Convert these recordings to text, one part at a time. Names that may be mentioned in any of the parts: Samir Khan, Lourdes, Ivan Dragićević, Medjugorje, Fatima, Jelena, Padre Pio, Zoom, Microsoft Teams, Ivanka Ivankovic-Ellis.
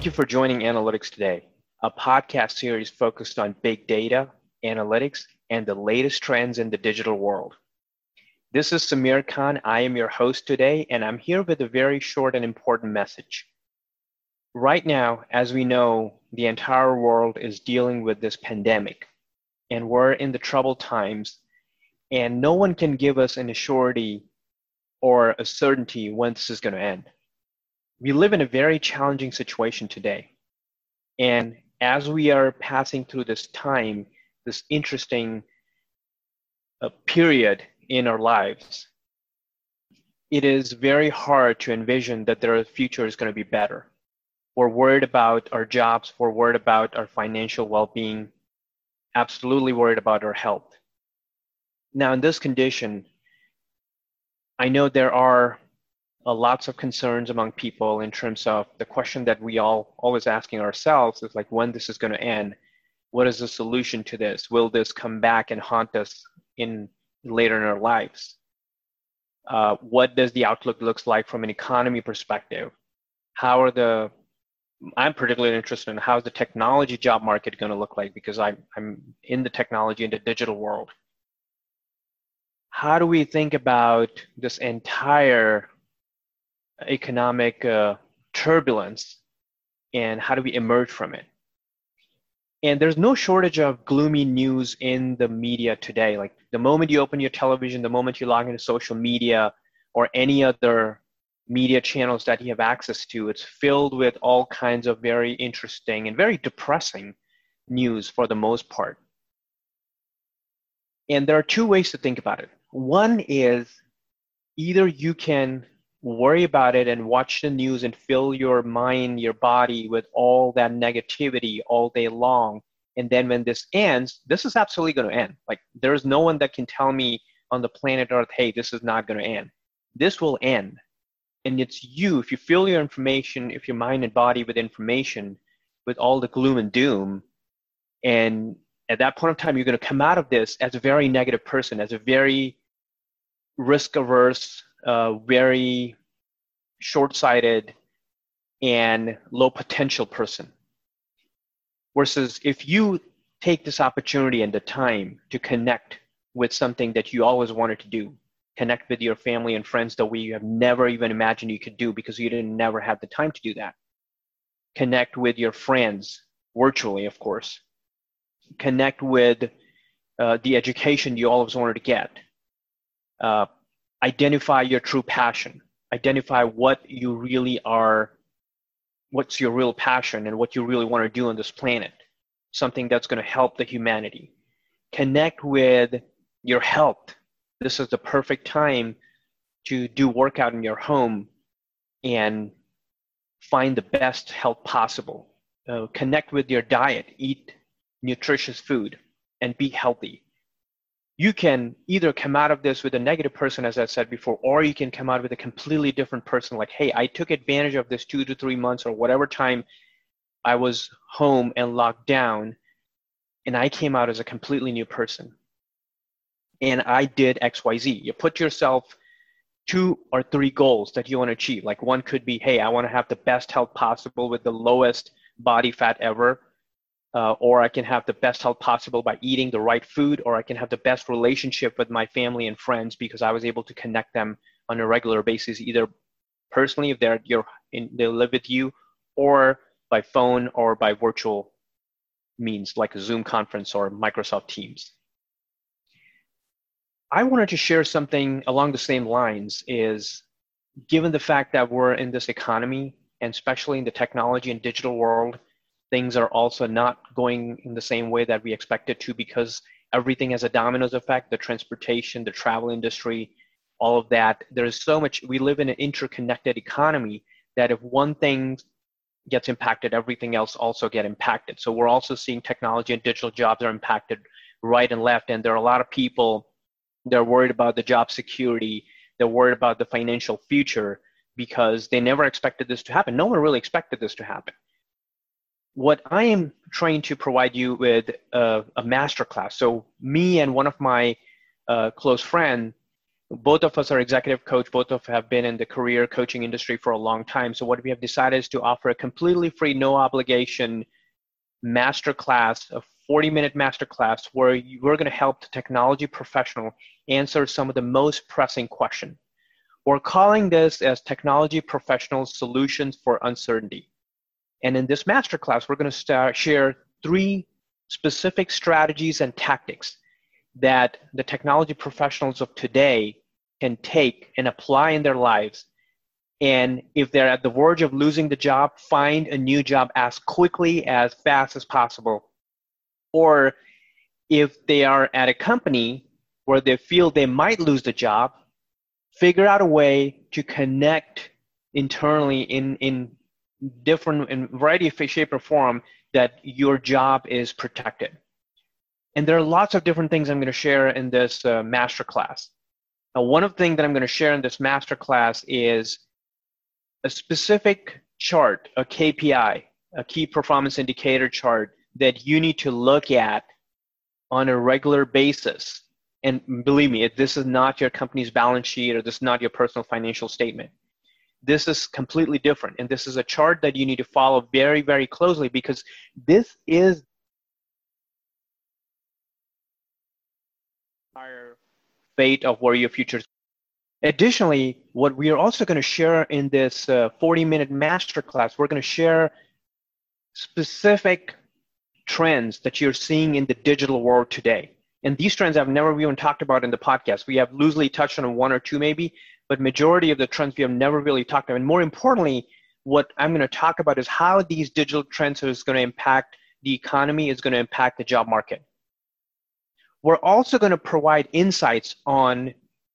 Thank you for joining Analytics Today, a podcast series focused on big data, analytics, and the latest trends in the digital world. This is Samir Khan. I am your host today, and I'm here with a very short and important message. Right now, as we know, the entire world is dealing with this pandemic, and we're in the troubled times, and no one can give us an assurity or a certainty when this is going to end. We live in a very challenging situation today, and as we are passing through this time, this interesting period in our lives, it is very hard to envision that their future is going to be better. We're worried about our jobs. We're worried about our financial well-being, absolutely worried about our health. Now, in this condition, I know there are lots of concerns among people in terms of the question that we all always asking ourselves is like, when this is going to end? What is the solution to this? Will this come back and haunt us in later in our lives? What does the outlook looks like from an economy perspective? How are the I'm particularly interested in how's the technology job market going to look like, because I'm in the technology and the digital world. How do we think about this entire economic turbulence, and how do we emerge from it? And there's no shortage of gloomy news in the media today. Like the moment you open your television, the moment you log into social media or any other media channels that you have access to, it's filled with all kinds of very interesting and very depressing news for the most part. And there are two ways to think about it. One is either you can worry about it and watch the news and fill your mind, your body with all that negativity all day long. And then when this ends, this is absolutely going to end. Like there's no one that can tell me on the planet Earth, hey, this is not going to end. This will end. And it's you, if you fill your information, if your mind and body with information, with all the gloom and doom, and at that point of time, you're going to come out of this as a very negative person, as a very risk-averse, very short-sighted and low-potential person. Versus if you take this opportunity and the time to connect with something that you always wanted to do, connect with your family and friends that we have never even imagined you could do because you never had the time to do that. Connect with your friends, virtually, of course. Connect with the education you always wanted to get. Identify your true passion. Identify what you really are, what's your real passion and what you really want to do on this planet. Something that's going to help the humanity. Connect with your health. This is the perfect time to do workout in your home and find the best health possible. Connect with your diet, eat nutritious food, and be healthy. You can either come out of this with a negative person, as I said before, or you can come out with a completely different person like, hey, I took advantage of this 2 to 3 months or whatever time I was home and locked down, and I came out as a completely new person. And I did XYZ. You put yourself 2 or 3 goals that you want to achieve. Like one could be, hey, I want to have the best health possible with the lowest body fat ever. Or I can have the best health possible by eating the right food. Or I can have the best relationship with my family and friends because I was able to connect them on a regular basis, either personally if they live with you, or by phone or by virtual means like a Zoom conference or Microsoft Teams. I wanted to share something along the same lines is, given the fact that we're in this economy, and especially in the technology and digital world, things are also not going in the same way that we expected to, because everything has a dominoes effect, the transportation, the travel industry, all of that. There's so much, we live in an interconnected economy that if one thing gets impacted, everything else also get impacted. So we're also seeing technology and digital jobs are impacted right and left. And there are a lot of people. They're worried about the job security. They're worried about the financial future because they never expected this to happen. No one really expected this to happen. What I am trying to provide you with a masterclass. So me and one of my close friends, both of us are executive coach. Both of us have been in the career coaching industry for a long time. So what we have decided is to offer a completely free, no obligation masterclass, a 40-minute masterclass where we're going to help the technology professional answer some of the most pressing questions. We're calling this as Technology Professional Solutions for Uncertainty. And in this masterclass, we're going to share 3 specific strategies and tactics that the technology professionals of today can take and apply in their lives. And if they're at the verge of losing the job, find a new job as quickly, as fast as possible. Or if they are at a company where they feel they might lose the job, figure out a way to connect internally in different in variety of shape or form that your job is protected. And there are lots of different things I'm going to share in this masterclass. Now, one of the things that I'm going to share in this masterclass is a specific chart, a KPI, a key performance indicator chart that you need to look at on a regular basis. And believe me, this is not your company's balance sheet or this is not your personal financial statement. This is completely different. And this is a chart that you need to follow very, very closely because this is the entire fate of where your future is. Additionally, what we are also going to share in this 40-minute masterclass, we're going to share specific trends that you're seeing in the digital world today. And these trends I've never even talked about in the podcast. We have loosely touched on one or two maybe, but majority of the trends we have never really talked about. And more importantly, what I'm going to talk about is how these digital trends is going to impact the economy, is going to impact the job market. We're also going to provide insights on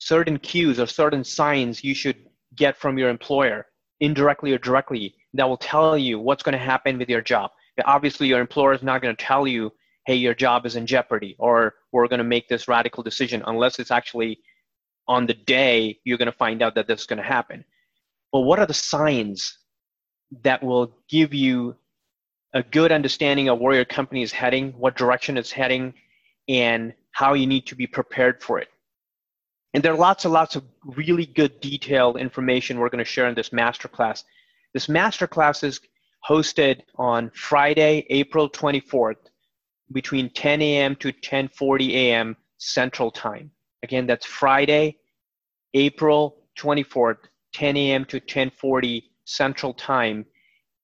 certain cues or certain signs you should get from your employer, indirectly or directly, that will tell you what's going to happen with your job. Obviously, your employer is not going to tell you, hey, your job is in jeopardy, or we're going to make this radical decision, unless it's actually on the day you're going to find out that this is going to happen. But what are the signs that will give you a good understanding of where your company is heading, what direction it's heading, and how you need to be prepared for it? And there are lots and lots of really good detailed information we're going to share in this masterclass. This masterclass is hosted on Friday, April 24th, between 10 a.m. to 10:40 a.m. Central Time. Again, that's Friday, April 24th, 10 a.m. to 10:40 Central Time.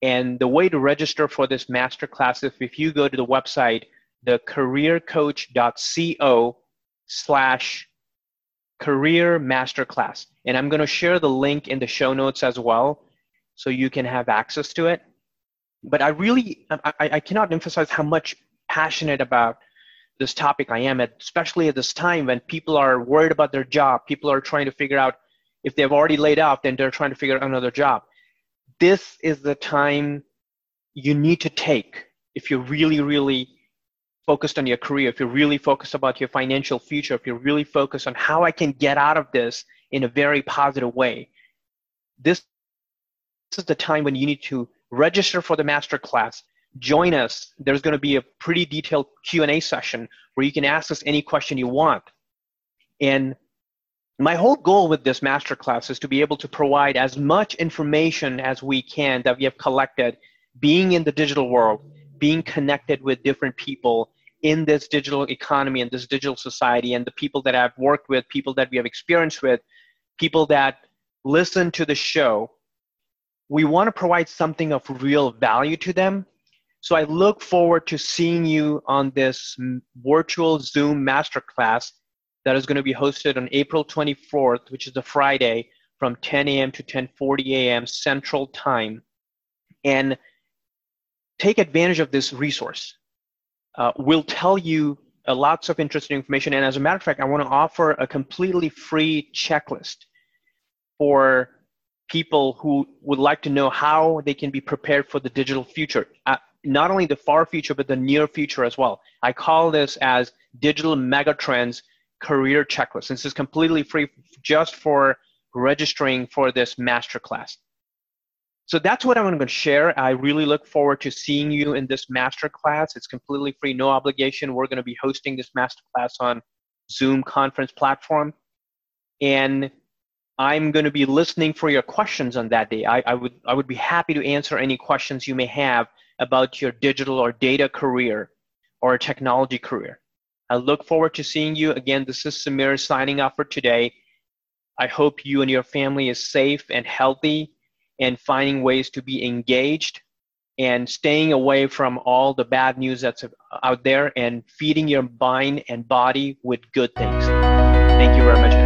And the way to register for this masterclass is if you go to the website, thecareercoach.co/career masterclass. And I'm going to share the link in the show notes as well, so you can have access to it. But I cannot emphasize how much passionate about this topic I am, especially at this time when people are worried about their job. People are trying to figure out if they've already laid off, then they're trying to figure out another job. This is the time you need to take if you're really, really focused on your career, if you're really focused about your financial future, if you're really focused on how I can get out of this in a very positive way. This is the time when you need to register for the masterclass. Join us. There's going to be a pretty detailed Q&A session where you can ask us any question you want. And my whole goal with this masterclass is to be able to provide as much information as we can that we have collected, being in the digital world, being connected with different people in this digital economy and this digital society, and the people that I've worked with, people that we have experience with, people that listen to the show. We want to provide something of real value to them. So I look forward to seeing you on this virtual Zoom masterclass that is going to be hosted on April 24th, which is the Friday, from 10 a.m. to 10:40 a.m. Central Time. And take advantage of this resource. We'll tell you lots of interesting information. And as a matter of fact, I want to offer a completely free checklist for people who would like to know how they can be prepared for the digital future. Not only the far future, but the near future as well. I call this as Digital Megatrends Career Checklist. This is completely free just for registering for this masterclass. So that's what I'm going to share. I really look forward to seeing you in this masterclass. It's completely free, no obligation. We're going to be hosting this masterclass on Zoom conference platform. and I'm going to be listening for your questions on that day. I would be happy to answer any questions you may have about your digital or data career or technology career. I look forward to seeing you. Again, this is Samir signing off for today. I hope you and your family is safe and healthy and finding ways to be engaged and staying away from all the bad news that's out there and feeding your mind and body with good things. Thank you very much.